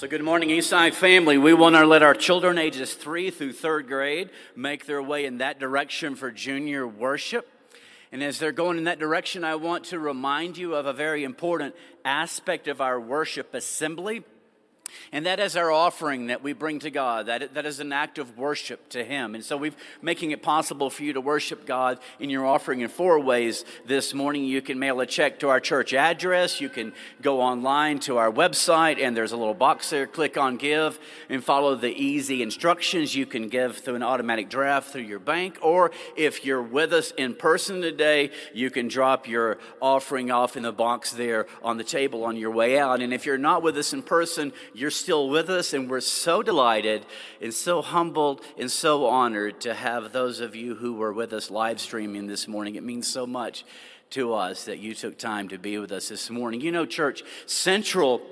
So good morning, Eastside family. We want to let our children ages 3 through 3rd grade make their way in that direction for junior worship. And as they're going in that direction, I want to remind you of a very important aspect of our worship assembly. And that is our offering that we bring to God. That is an act of worship to Him. And so we're making it possible for you to worship God in your offering in 4 ways this morning. You can mail a check to our church address. You can go online to our website, and there's a little box there. Click on Give and follow the easy instructions. You can give through an automatic draft through your bank. Or if you're with us in person today, you can drop your offering off in the box there on the table on your way out. And if you're not with us in person, you're still with us, and we're so delighted and so humbled and so honored to have those of you who were with us live streaming this morning. It means so much to us that you took time to be with us this morning. You know, church, central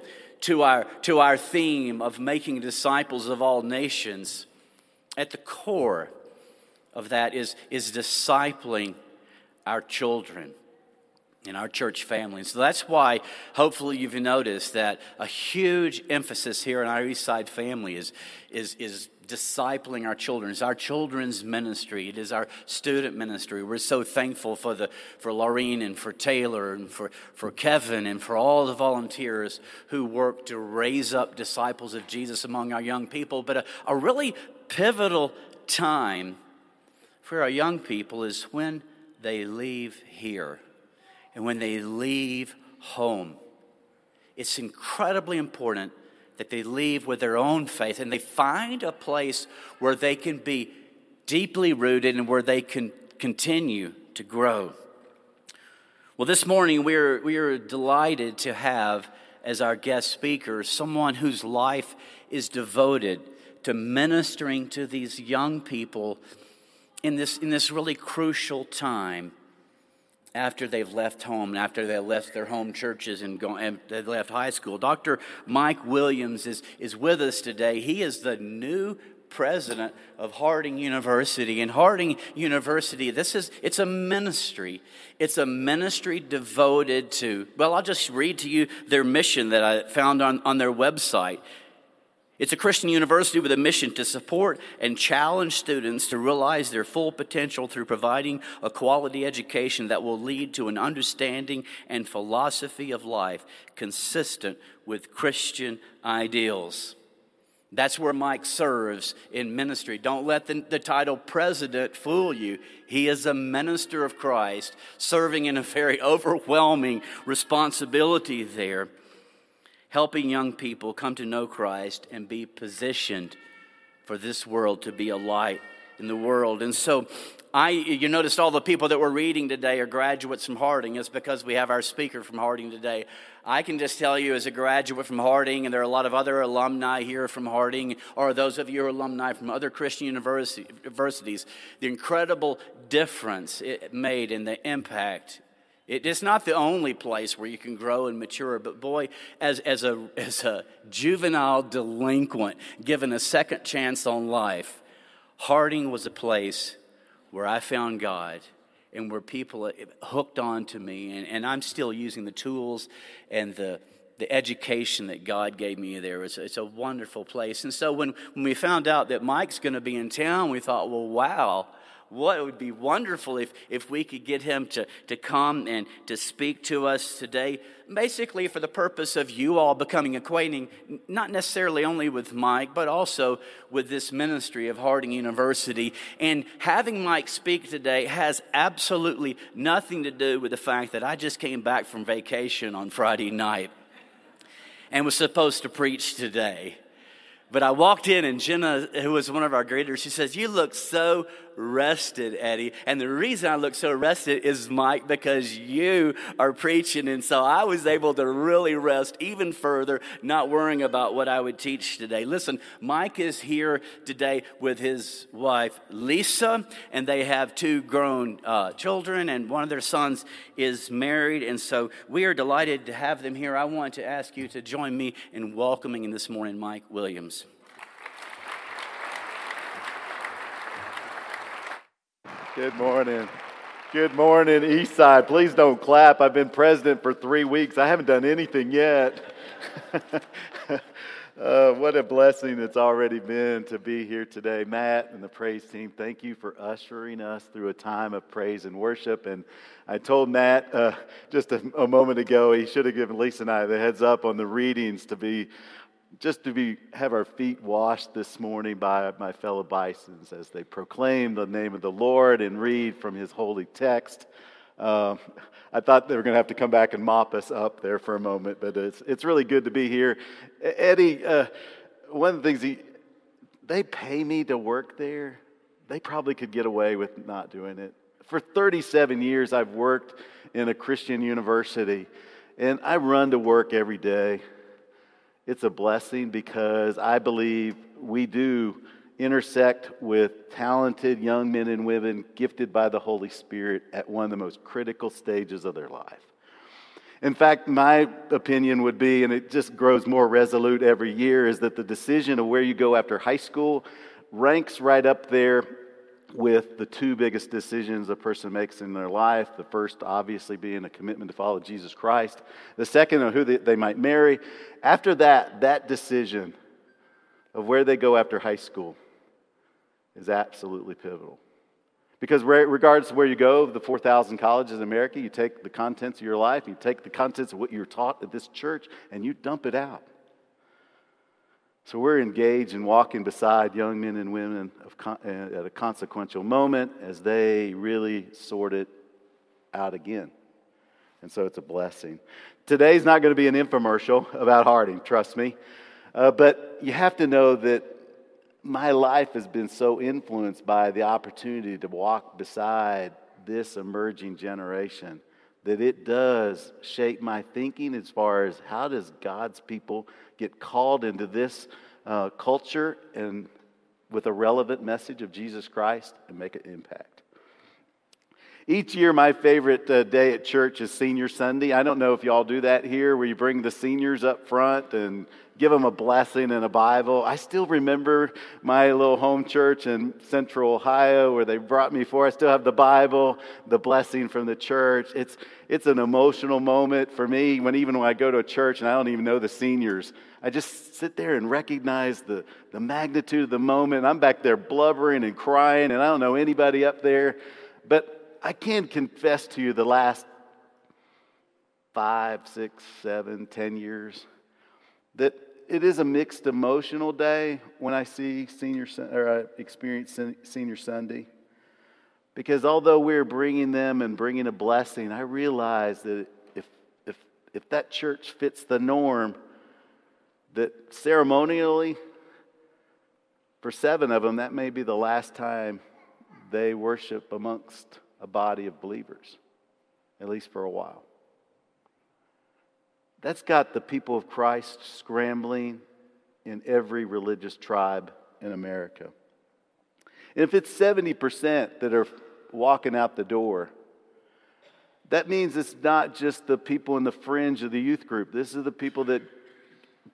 to our theme of making disciples of all nations, at the core of that is discipling our children in our church family. And so that's why, hopefully, you've noticed that a huge emphasis here in our Eastside family is discipling our children. It's our children's ministry. It is our student ministry. We're so thankful for Laureen and for Taylor and for Kevin and for all the volunteers who work to raise up disciples of Jesus among our young people. But a really pivotal time for our young people is when they leave here. And when they leave home, it's incredibly important that they leave with their own faith and they find a place where they can be deeply rooted and where they can continue to grow. Well, this morning we are delighted to have as our guest speaker someone whose life is devoted to ministering to these young people in this really crucial time. After they've left home, and after they left their home churches and they left high school. Dr. Mike Williams is with us today. He is the new president of Harding University. And Harding University, it's a ministry. It's a ministry devoted to, well, I'll just read to you their mission that I found on their website. It's a Christian university with a mission to support and challenge students to realize their full potential through providing a quality education that will lead to an understanding and philosophy of life consistent with Christian ideals. That's where Mike serves in ministry. Don't let the title president fool you. He is a minister of Christ, serving in a very overwhelming responsibility there, helping young people come to know Christ and be positioned for this world to be a light in the world. And so you noticed all the people that we're reading today are graduates from Harding. It's because we have our speaker from Harding today. I can just tell you as a graduate from Harding, and there are a lot of other alumni here from Harding, or those of you who are alumni from other Christian universities, the incredible difference it made in the impact. It's not the only place where you can grow and mature, but boy, as a juvenile delinquent given a second chance on life, Harding was a place where I found God and where people hooked on to me, and I'm still using the tools and the education that God gave me there. It's a wonderful place. And so when we found out that Mike's going to be in town, we thought, well, wow. What it would be wonderful if we could get him to come and to speak to us today, basically for the purpose of you all becoming acquainted, not necessarily only with Mike, but also with this ministry of Harding University. And having Mike speak today has absolutely nothing to do with the fact that I just came back from vacation on Friday night and was supposed to preach today. But I walked in, and Jenna, who was one of our greeters, she says, "You look so rested, Eddie." And the reason I look so rested is, Mike, because you are preaching. And so I was able to really rest even further, not worrying about what I would teach today. Listen, Mike is here today with his wife, Lisa, and they have 2 grown children, and one of their sons is married. And so we are delighted to have them here. I want to ask you to join me in welcoming in this morning Mike Williams. Good morning. Good morning, Eastside. Please don't clap. I've been president for 3 weeks. I haven't done anything yet. What a blessing it's already been to be here today. Matt and the praise team, thank you for ushering us through a time of praise and worship. And I told Matt just a moment ago, he should have given Lisa and I the heads up on the readings to have our feet washed this morning by my fellow Bisons as they proclaim the name of the Lord and read from his holy text. I thought they were going to have to come back and mop us up there for a moment, but it's really good to be here. Eddie, one of the things, they pay me to work there. They probably could get away with not doing it. For 37 years, I've worked in a Christian university, and I run to work every day. It's a blessing because I believe we do intersect with talented young men and women gifted by the Holy Spirit at one of the most critical stages of their life. In fact, my opinion would be, and it just grows more resolute every year, is that the decision of where you go after high school ranks right up there with the two biggest decisions a person makes in their life. The first obviously being a commitment to follow Jesus Christ. The second of who they might marry. After that decision of where they go after high school is absolutely pivotal. Because regardless of where you go, the 4,000 colleges in America, you take the contents of your life, you take the contents of what you're taught at this church, and you dump it out. So we're engaged in walking beside young men and women at a consequential moment as they really sort it out again. And so it's a blessing. Today's not going to be an infomercial about Harding, trust me. But you have to know that my life has been so influenced by the opportunity to walk beside this emerging generation that it does shape my thinking as far as how does God's people get called into this culture and with a relevant message of Jesus Christ and make an impact. Each year, my favorite day at church is Senior Sunday. I don't know if y'all do that here, where you bring the seniors up front and give them a blessing and a Bible. I still remember my little home church in Central Ohio where they brought me for. I still have the Bible, the blessing from the church. It's an emotional moment for me when I go to a church and I don't even know the seniors. I just sit there and recognize the magnitude of the moment. I'm back there blubbering and crying, and I don't know anybody up there. But I can confess to you the last 5, 6, 7, 10 years that it is a mixed emotional day when I experience Senior Sunday. Because although we're bringing them and bringing a blessing, I realize that if that church fits the norm, that ceremonially, for 7 of them, that may be the last time they worship amongst a body of believers, at least for a while. That's got the people of Christ scrambling in every religious tribe in America. And if it's 70% that are walking out the door, that means it's not just the people in the fringe of the youth group. This is the people that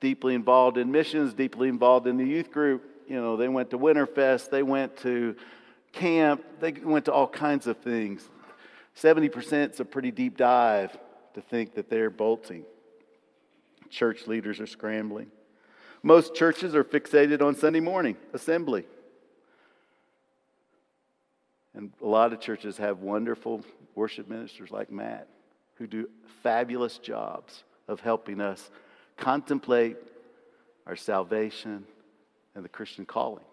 deeply involved in missions, deeply involved in the youth group. You know, they went to Winterfest, they went to Camp, they went to all kinds of things. 70% is a pretty deep dive to think that they're bolting. Church leaders are scrambling. Most churches are fixated on Sunday morning assembly. And a lot of churches have wonderful worship ministers like Matt who do fabulous jobs of helping us contemplate our salvation and the Christian calling.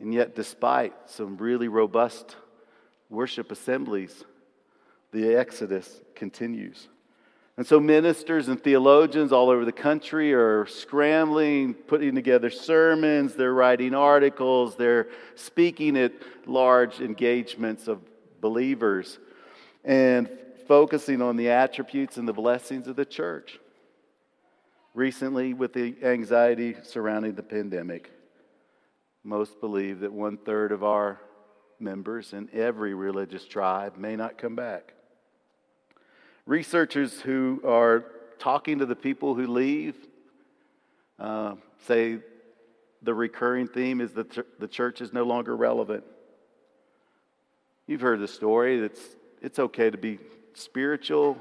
And yet, despite some really robust worship assemblies, the exodus continues. And so ministers and theologians all over the country are scrambling, putting together sermons, they're writing articles, they're speaking at large engagements of believers and focusing on the attributes and the blessings of the church. Recently, with the anxiety surrounding the pandemic, most believe that 1/3 of our members in every religious tribe may not come back. Researchers who are talking to the people who leave say the recurring theme is that the church is no longer relevant. You've heard the story. It's okay to be spiritual,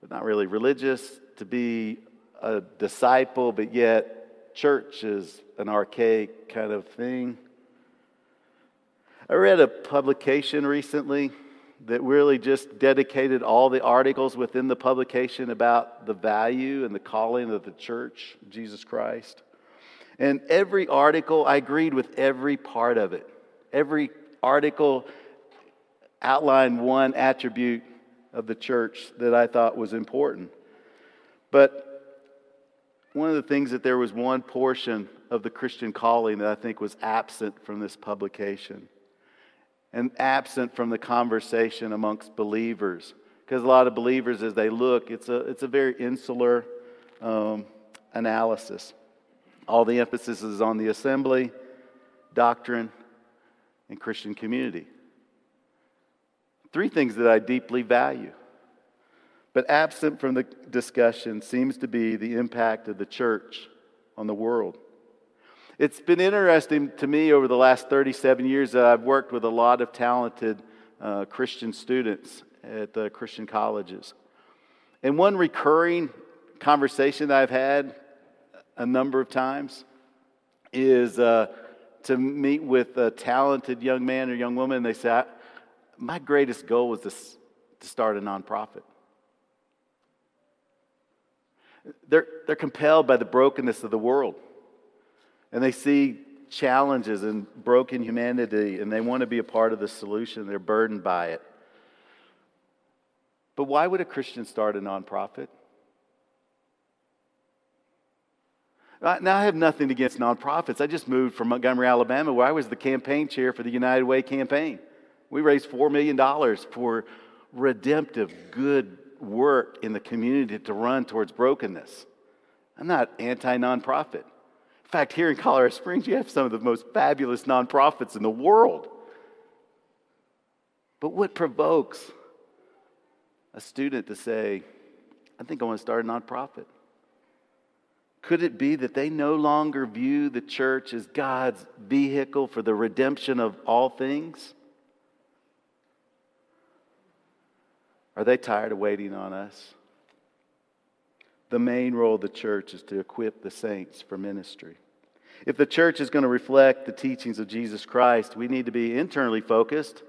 but not really religious, to be a disciple, but yet church is an archaic kind of thing. I read a publication recently that really just dedicated all the articles within the publication about the value and the calling of the church, Jesus Christ. And every article, I agreed with every part of it. Every article outlined one attribute of the church that I thought was important. But one of the things that there was one portion of the Christian calling that I think was absent from this publication and absent from the conversation amongst believers. Because a lot of believers, as they look, it's a very insular analysis. All the emphasis is on the assembly, doctrine, and Christian community. Three things that I deeply value. But absent from the discussion seems to be the impact of the church on the world. It's been interesting to me over the last 37 years that I've worked with a lot of talented Christian students at the Christian colleges. And one recurring conversation that I've had a number of times is to meet with a talented young man or young woman. And they say, my greatest goal was to start a nonprofit. They're compelled by the brokenness of the world. And they see challenges and broken humanity, and they want to be a part of the solution. They're burdened by it. But why would a Christian start a nonprofit? Now, I have nothing against nonprofits. I just moved from Montgomery, Alabama, where I was the campaign chair for the United Way campaign. We raised $4 million for redemptive, good work in the community to run towards brokenness. I'm not anti-nonprofit. In fact, here in Colorado Springs, you have some of the most fabulous nonprofits in the world. But what provokes a student to say, I think I want to start a nonprofit? Could it be that they no longer view the church as God's vehicle for the redemption of all things? Are they tired of waiting on us? The main role of the church is to equip the saints for ministry. If the church is going to reflect the teachings of Jesus Christ, we need to be internally focused.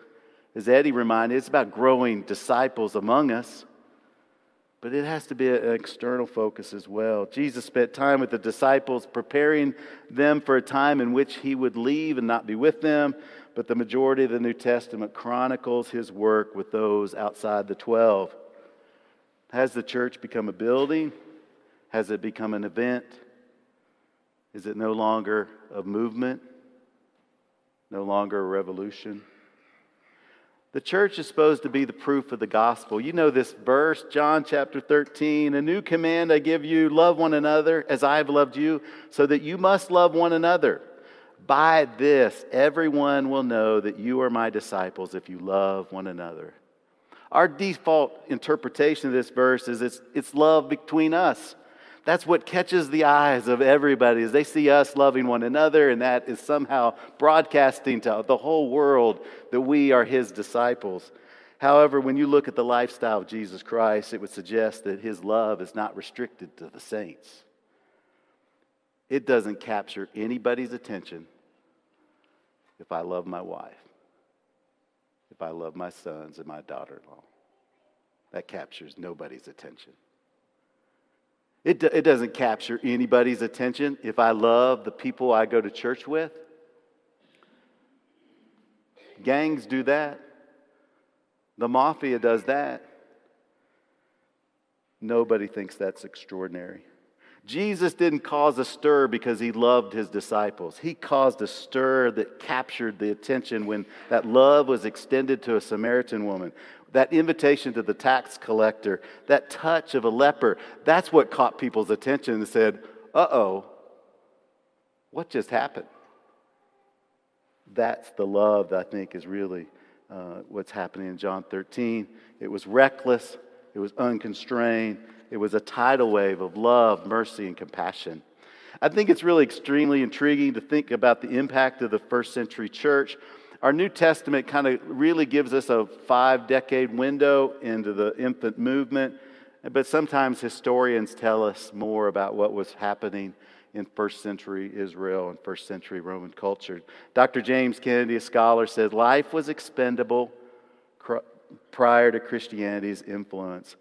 As Eddie reminded, it's about growing disciples among us. But it has to be an external focus as well. Jesus spent time with the disciples, preparing them for a time in which he would leave and not be with them. But the majority of the New Testament chronicles his work with those outside the 12. Has the church become a building? Has it become an event? Is it no longer a movement? No longer a revolution? The church is supposed to be the proof of the gospel. You know this verse, John chapter 13, a new command I give you, love one another as I have loved you, so that you must love one another. By this, everyone will know that you are my disciples if you love one another. Our default interpretation of this verse is it's love between us. That's what catches the eyes of everybody is they see us loving one another, and that is somehow broadcasting to the whole world that we are his disciples. However, when you look at the lifestyle of Jesus Christ, it would suggest that his love is not restricted to the saints. It doesn't capture anybody's attention if I love my wife. If I love my sons and my daughter-in-law, that captures nobody's attention. It doesn't capture anybody's attention if I love the people I go to church with. Gangs do that. The mafia does that. Nobody thinks that's extraordinary. Jesus didn't cause a stir because he loved his disciples. He caused a stir that captured the attention when that love was extended to a Samaritan woman. That invitation to the tax collector, that touch of a leper, that's what caught people's attention and said, uh-oh, what just happened? That's the love that I think is really what's happening in John 13. It was reckless. It was unconstrained. It was a tidal wave of love, mercy, and compassion. I think it's really extremely intriguing to think about the impact of the first century church. Our New Testament kind of really gives us a 5-decade window into the infant movement. But sometimes historians tell us more about what was happening in first century Israel and first century Roman culture. Dr. James Kennedy, a scholar, said life was expendable prior to Christianity's influence.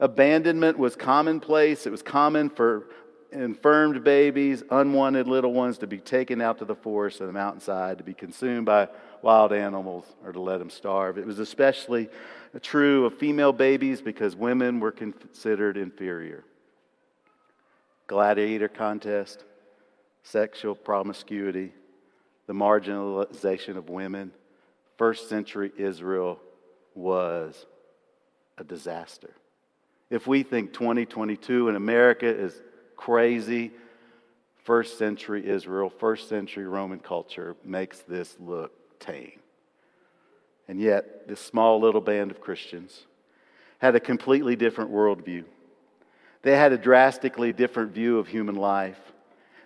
Abandonment was commonplace. It was common for infirmed babies, unwanted little ones to be taken out to the forest or the mountainside to be consumed by wild animals or to let them starve. It was especially true of female babies because women were considered inferior. Gladiator contest, sexual promiscuity, the marginalization of women. First century Israel was a disaster. If we think 2022 in America is crazy, first century Israel, first century Roman culture makes this look tame. And yet, this small little band of Christians had a completely different worldview. They had a drastically different view of human life.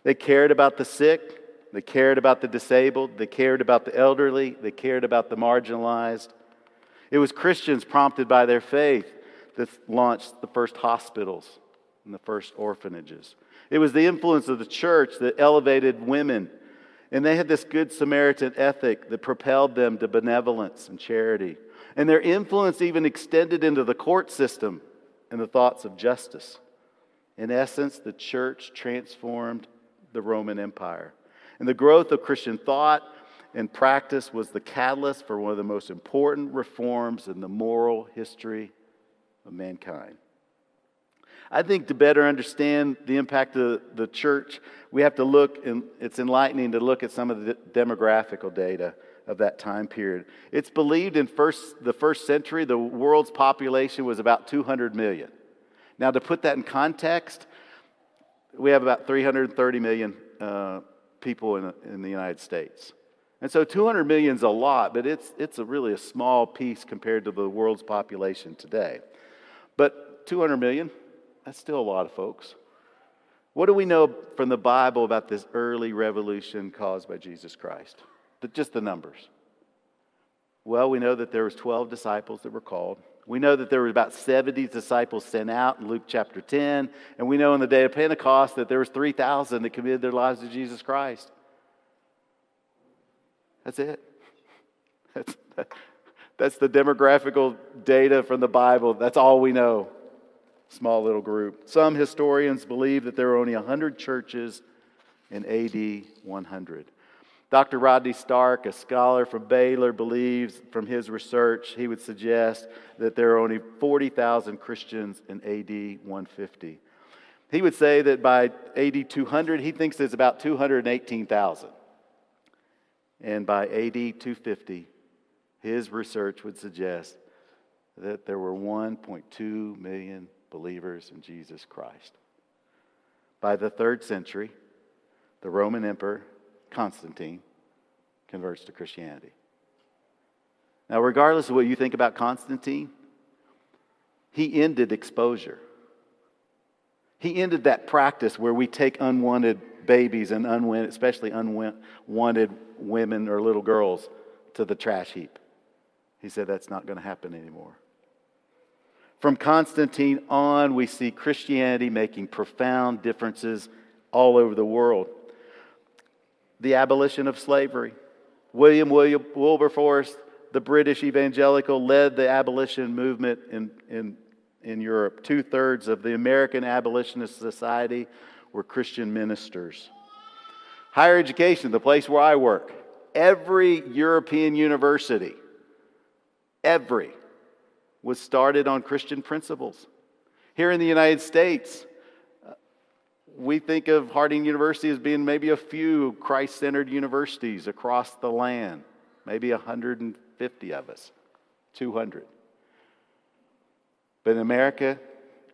They cared about the sick. They cared about the disabled. They cared about the elderly. They cared about the marginalized. It was Christians prompted by their faith that launched the first hospitals and the first orphanages. It was the influence of the church that elevated women. And they had this good Samaritan ethic that propelled them to benevolence and charity. And their influence even extended into the court system and the thoughts of justice. In essence, the church transformed the Roman Empire. And the growth of Christian thought and practice was the catalyst for one of the most important reforms in the moral history of mankind. I think to better understand the impact of the church, we have to look, and it's enlightening to look at some of the demographical data of that time period. It's believed in the first century, the world's population was about 200 million. Now, to put that in context, we have about 330 million people in the United States. And so 200 million is a lot, but it's really a small piece compared to the world's population today. But 200 million, that's still a lot of folks. What do we know from the Bible about this early revolution caused by Jesus Christ? Just the numbers. Well, we know that there was 12 disciples that were called. We know that there were about 70 disciples sent out in Luke chapter 10. And we know on the day of Pentecost that there was 3,000 that committed their lives to Jesus Christ. That's it. That's the demographical data from the Bible. That's all we know. Small little group. Some historians believe that there were only 100 churches in AD 100. Dr. Rodney Stark, a scholar from Baylor, believes from his research, he would suggest that there are only 40,000 Christians in AD 150. He would say that by AD 200, he thinks there's about 218,000. And by AD 250, his research would suggest that there were 1.2 million believers in Jesus Christ. By the 3rd century, the Roman Emperor, Constantine, converts to Christianity. Now, regardless of what you think about Constantine, he ended exposure. He ended that practice where we take unwanted babies and especially unwanted women or little girls to the trash heap. He said that's not going to happen anymore. From Constantine on, we see Christianity making profound differences all over the world. The abolition of slavery. William Wilberforce, the British evangelical, led the abolition movement in Europe. 2/3 of the American Abolitionist Society were Christian ministers. Higher education, the place where I work. Every European university, was started on Christian principles. Here in the United States, we think of Harding University as being maybe a few Christ-centered universities across the land, maybe 150 of us, 200. But in America,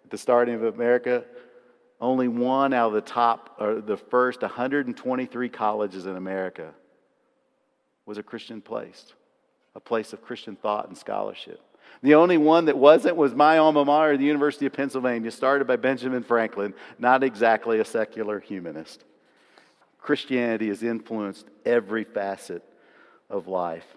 at the starting of America, only one out of the top, or the first 123 colleges in America was a Christian place, a place of Christian thought and scholarship. The only one that wasn't was my alma mater, the University of Pennsylvania, started by Benjamin Franklin, not exactly a secular humanist. Christianity has influenced every facet of life.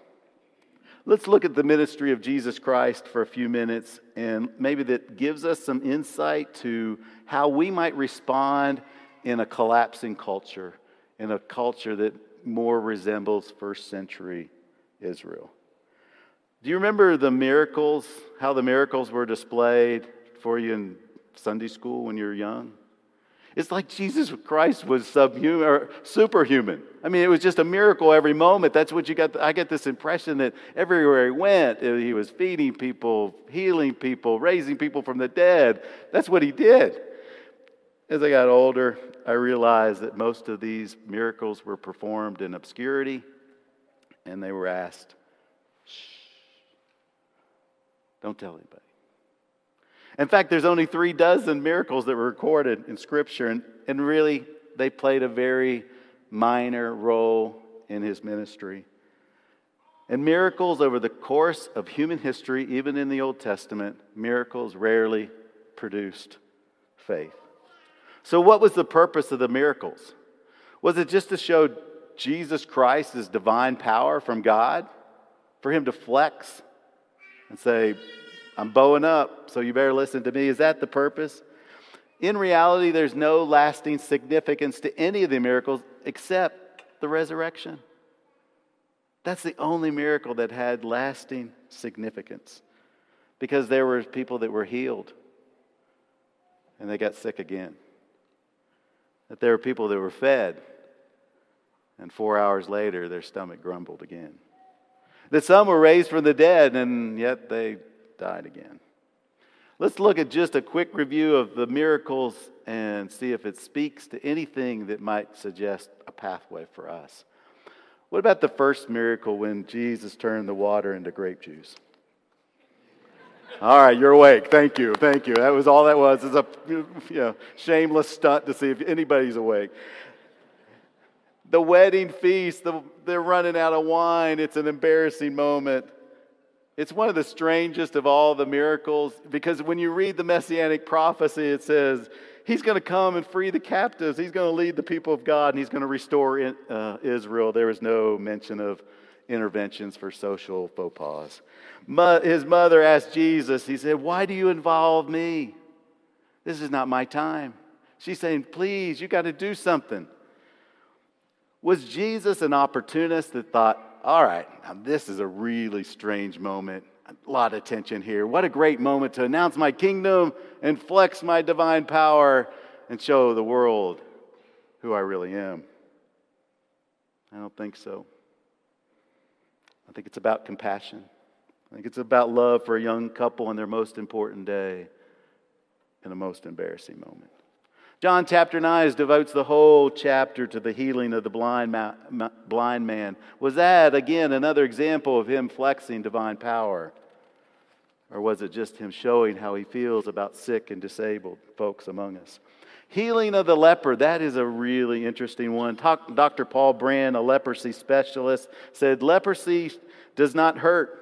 Let's look at the ministry of Jesus Christ for a few minutes, and maybe that gives us some insight to how we might respond in a collapsing culture, in a culture that more resembles first century Israel. Do you remember the miracles, how the miracles were displayed for you in Sunday school when you were young? It's like Jesus Christ was subhuman or superhuman. I mean, it was just a miracle every moment. That's what you got. I get this impression that everywhere he went, he was feeding people, healing people, raising people from the dead. That's what he did. As I got older, I realized that most of these miracles were performed in obscurity, and they were asked, shh, don't tell anybody. In fact, there's only 36 miracles that were recorded in Scripture, and really, they played a very minor role in his ministry. And miracles over the course of human history, even in the Old Testament, miracles rarely produced faith. So what was the purpose of the miracles? Was it just to show Jesus Christ's divine power from God, for him to flex and say, I'm bowing up, so you better listen to me? Is that the purpose? In reality, there's no lasting significance to any of the miracles except the resurrection. That's the only miracle that had lasting significance, because there were people that were healed and they got sick again. That there were people that were fed and 4 hours later their stomach grumbled again. That some were raised from the dead and yet they died again. Let's look at just a quick review of the miracles and see if it speaks to anything that might suggest a pathway for us. What about the first miracle when Jesus turned the water into grape juice? All right, you're awake. Thank you. That was all that was. It's a shameless stunt to see if anybody's awake. The wedding feast, they're running out of wine. It's an embarrassing moment. It's one of the strangest of all the miracles, because when you read the messianic prophecy, it says he's going to come and free the captives. He's going to lead the people of God, and he's going to restore Israel. There was no mention of interventions for social faux pas. His mother asked Jesus, he said, why do you involve me? This is not my time. She's saying, please, you got to do something. Was Jesus an opportunist that thought, all right, now this is a really strange moment. A lot of tension here. What a great moment to announce my kingdom and flex my divine power and show the world who I really am. I don't think so. I think it's about compassion. I think it's about love for a young couple on their most important day in the most embarrassing moment. John chapter 9 devotes the whole chapter to the healing of the blind man. Was that, again, another example of him flexing divine power? Or was it just him showing how he feels about sick and disabled folks among us? Healing of the leper, that is a really interesting one. Dr. Paul Brand, a leprosy specialist, said, leprosy does not hurt.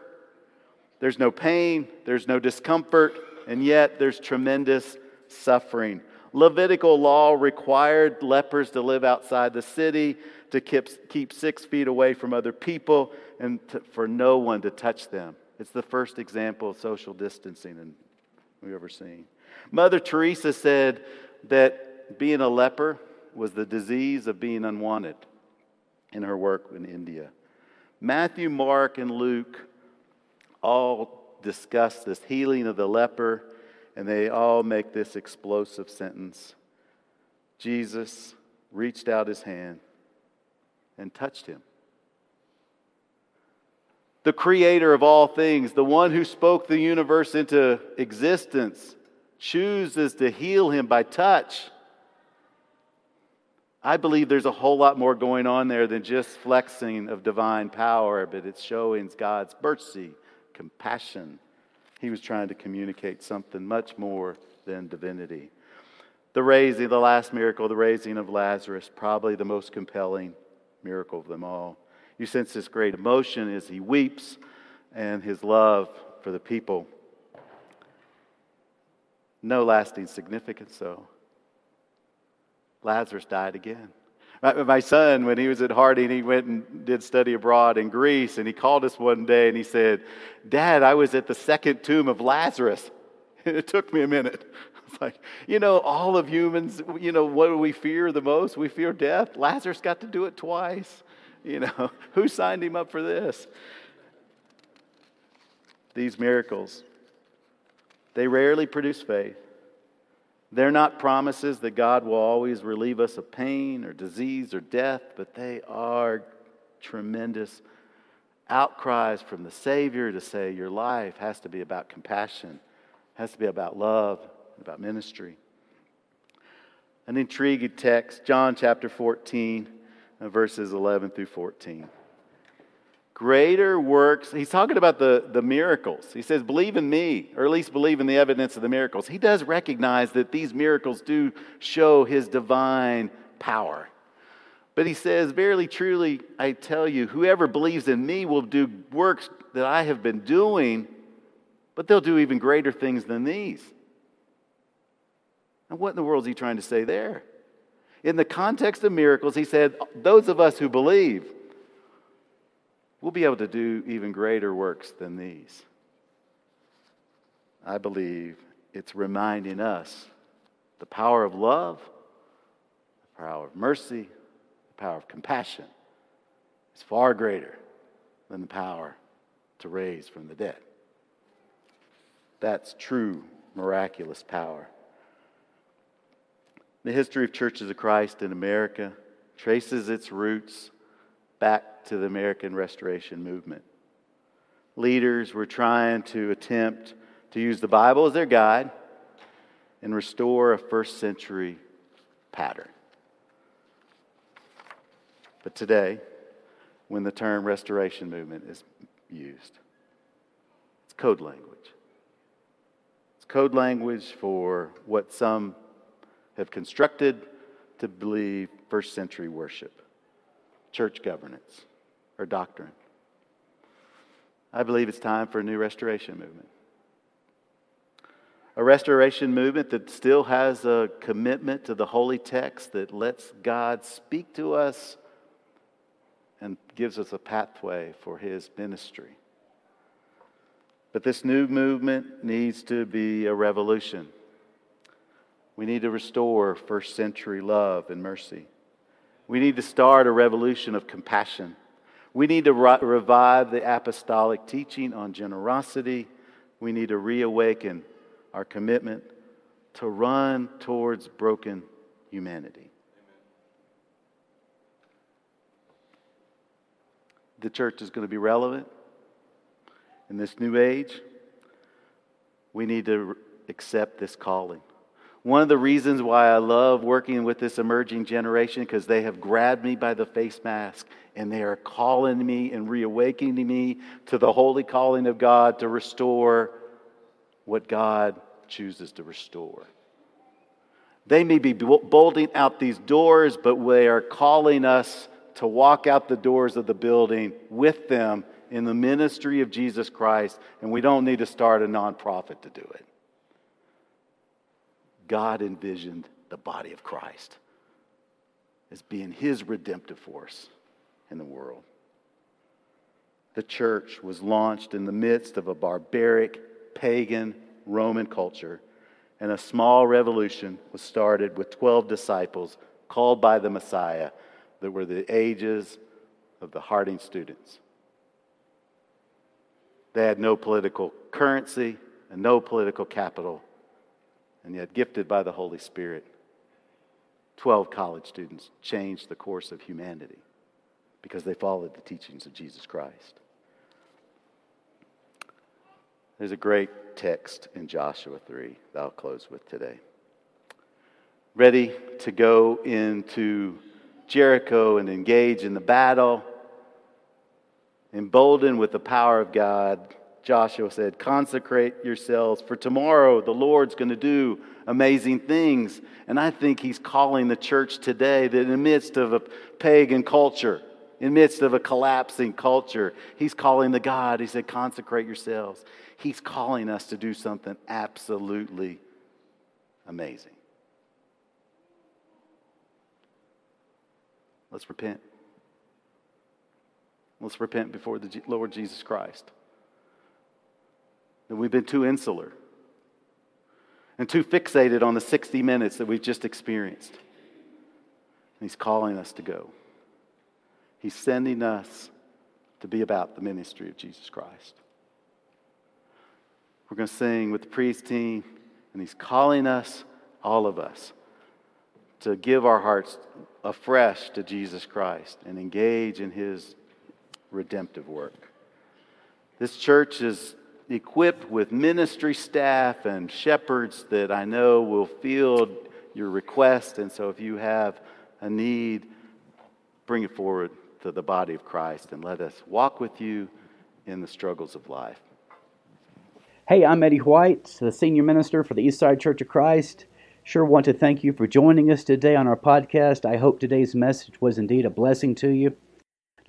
There's no pain, there's no discomfort, and yet there's tremendous suffering. Levitical law required lepers to live outside the city, to keep 6 feet away from other people, and for no one to touch them. It's the first example of social distancing we've ever seen. Mother Teresa said that being a leper was the disease of being unwanted in her work in India. Matthew, Mark, and Luke all discuss this healing of the leper, and they all make this explosive sentence. Jesus reached out his hand and touched him. The creator of all things, the one who spoke the universe into existence, chooses to heal him by touch. I believe there's a whole lot more going on there than just flexing of divine power, but it's showing God's mercy, compassion. He was trying to communicate something much more than divinity. The last miracle, the raising of Lazarus, probably the most compelling miracle of them all. You sense this great emotion as he weeps and his love for the people. No lasting significance, though. Lazarus died again. My son, when he was at Harding, he went and did study abroad in Greece, and he called us one day and he said, "Dad, I was at the second tomb of Lazarus." And it took me a minute. I was like, all of humans, what do we fear the most? We fear death. Lazarus got to do it twice. Who signed him up for this? These miracles, they rarely produce faith. They're not promises that God will always relieve us of pain or disease or death, but they are tremendous outcries from the Savior to say your life has to be about compassion, has to be about love, about ministry. An intriguing text, John chapter 14, verses 11 through 14. Greater works. He's talking about the miracles. He says, believe in me, or at least believe in the evidence of the miracles. He does recognize that these miracles do show his divine power. But he says, verily, truly, I tell you, whoever believes in me will do works that I have been doing, but they'll do even greater things than these. And what in the world is he trying to say there? In the context of miracles, he said, those of us who believe, we'll be able to do even greater works than these. I believe it's reminding us the power of love, the power of mercy, the power of compassion is far greater than the power to raise from the dead. That's true miraculous power. The history of Churches of Christ in America traces its roots back to the American Restoration Movement. Leaders were trying to attempt to use the Bible as their guide and restore a first century pattern. But today, when the term Restoration Movement is used, it's code language. It's code language for what some have constructed to believe first century worship, church governance, or doctrine. I believe it's time for a new restoration movement. A restoration movement that still has a commitment to the holy text that lets God speak to us and gives us a pathway for his ministry. But this new movement needs to be a revolution. We need to restore first century love and mercy. We need to start a revolution of compassion. We need to revive the apostolic teaching on generosity. We need to reawaken our commitment to run towards broken humanity. The church is going to be relevant in this new age. We need to accept this calling. One of the reasons why I love working with this emerging generation, because they have grabbed me by the face mask and they are calling me and reawakening me to the holy calling of God to restore what God chooses to restore. They may be bolting out these doors, but they are calling us to walk out the doors of the building with them in the ministry of Jesus Christ, and we don't need to start a nonprofit to do it. God envisioned the body of Christ as being his redemptive force in the world. The church was launched in the midst of a barbaric, pagan, Roman culture, and a small revolution was started with 12 disciples called by the Messiah that were the ages of the Harding students. They had no political currency and no political capital, and yet gifted by the Holy Spirit, 12 college students changed the course of humanity because they followed the teachings of Jesus Christ. There's a great text in Joshua 3 that I'll close with today. Ready to go into Jericho and engage in the battle, emboldened with the power of God, Joshua said, "Consecrate yourselves, for tomorrow the Lord's going to do amazing things." And I think he's calling the church today that in the midst of a pagan culture, in the midst of a collapsing culture, he's calling the God. He said, "Consecrate yourselves." He's calling us to do something absolutely amazing. Let's repent. Let's repent before the Lord Jesus Christ. That we've been too insular and too fixated on the 60 minutes that we've just experienced. And He's calling us to go. He's sending us to be about the ministry of Jesus Christ. We're going to sing with the priest team, and He's calling us, all of us, to give our hearts afresh to Jesus Christ and engage in His redemptive work. This church is equipped with ministry staff and shepherds that I know will field your request. And so if you have a need, bring it forward to the body of Christ and let us walk with you in the struggles of life. Hey, I'm Eddie White, the senior minister for the Eastside Church of Christ. Sure want to thank you for joining us today on our podcast. I hope today's message was indeed a blessing to you. I'd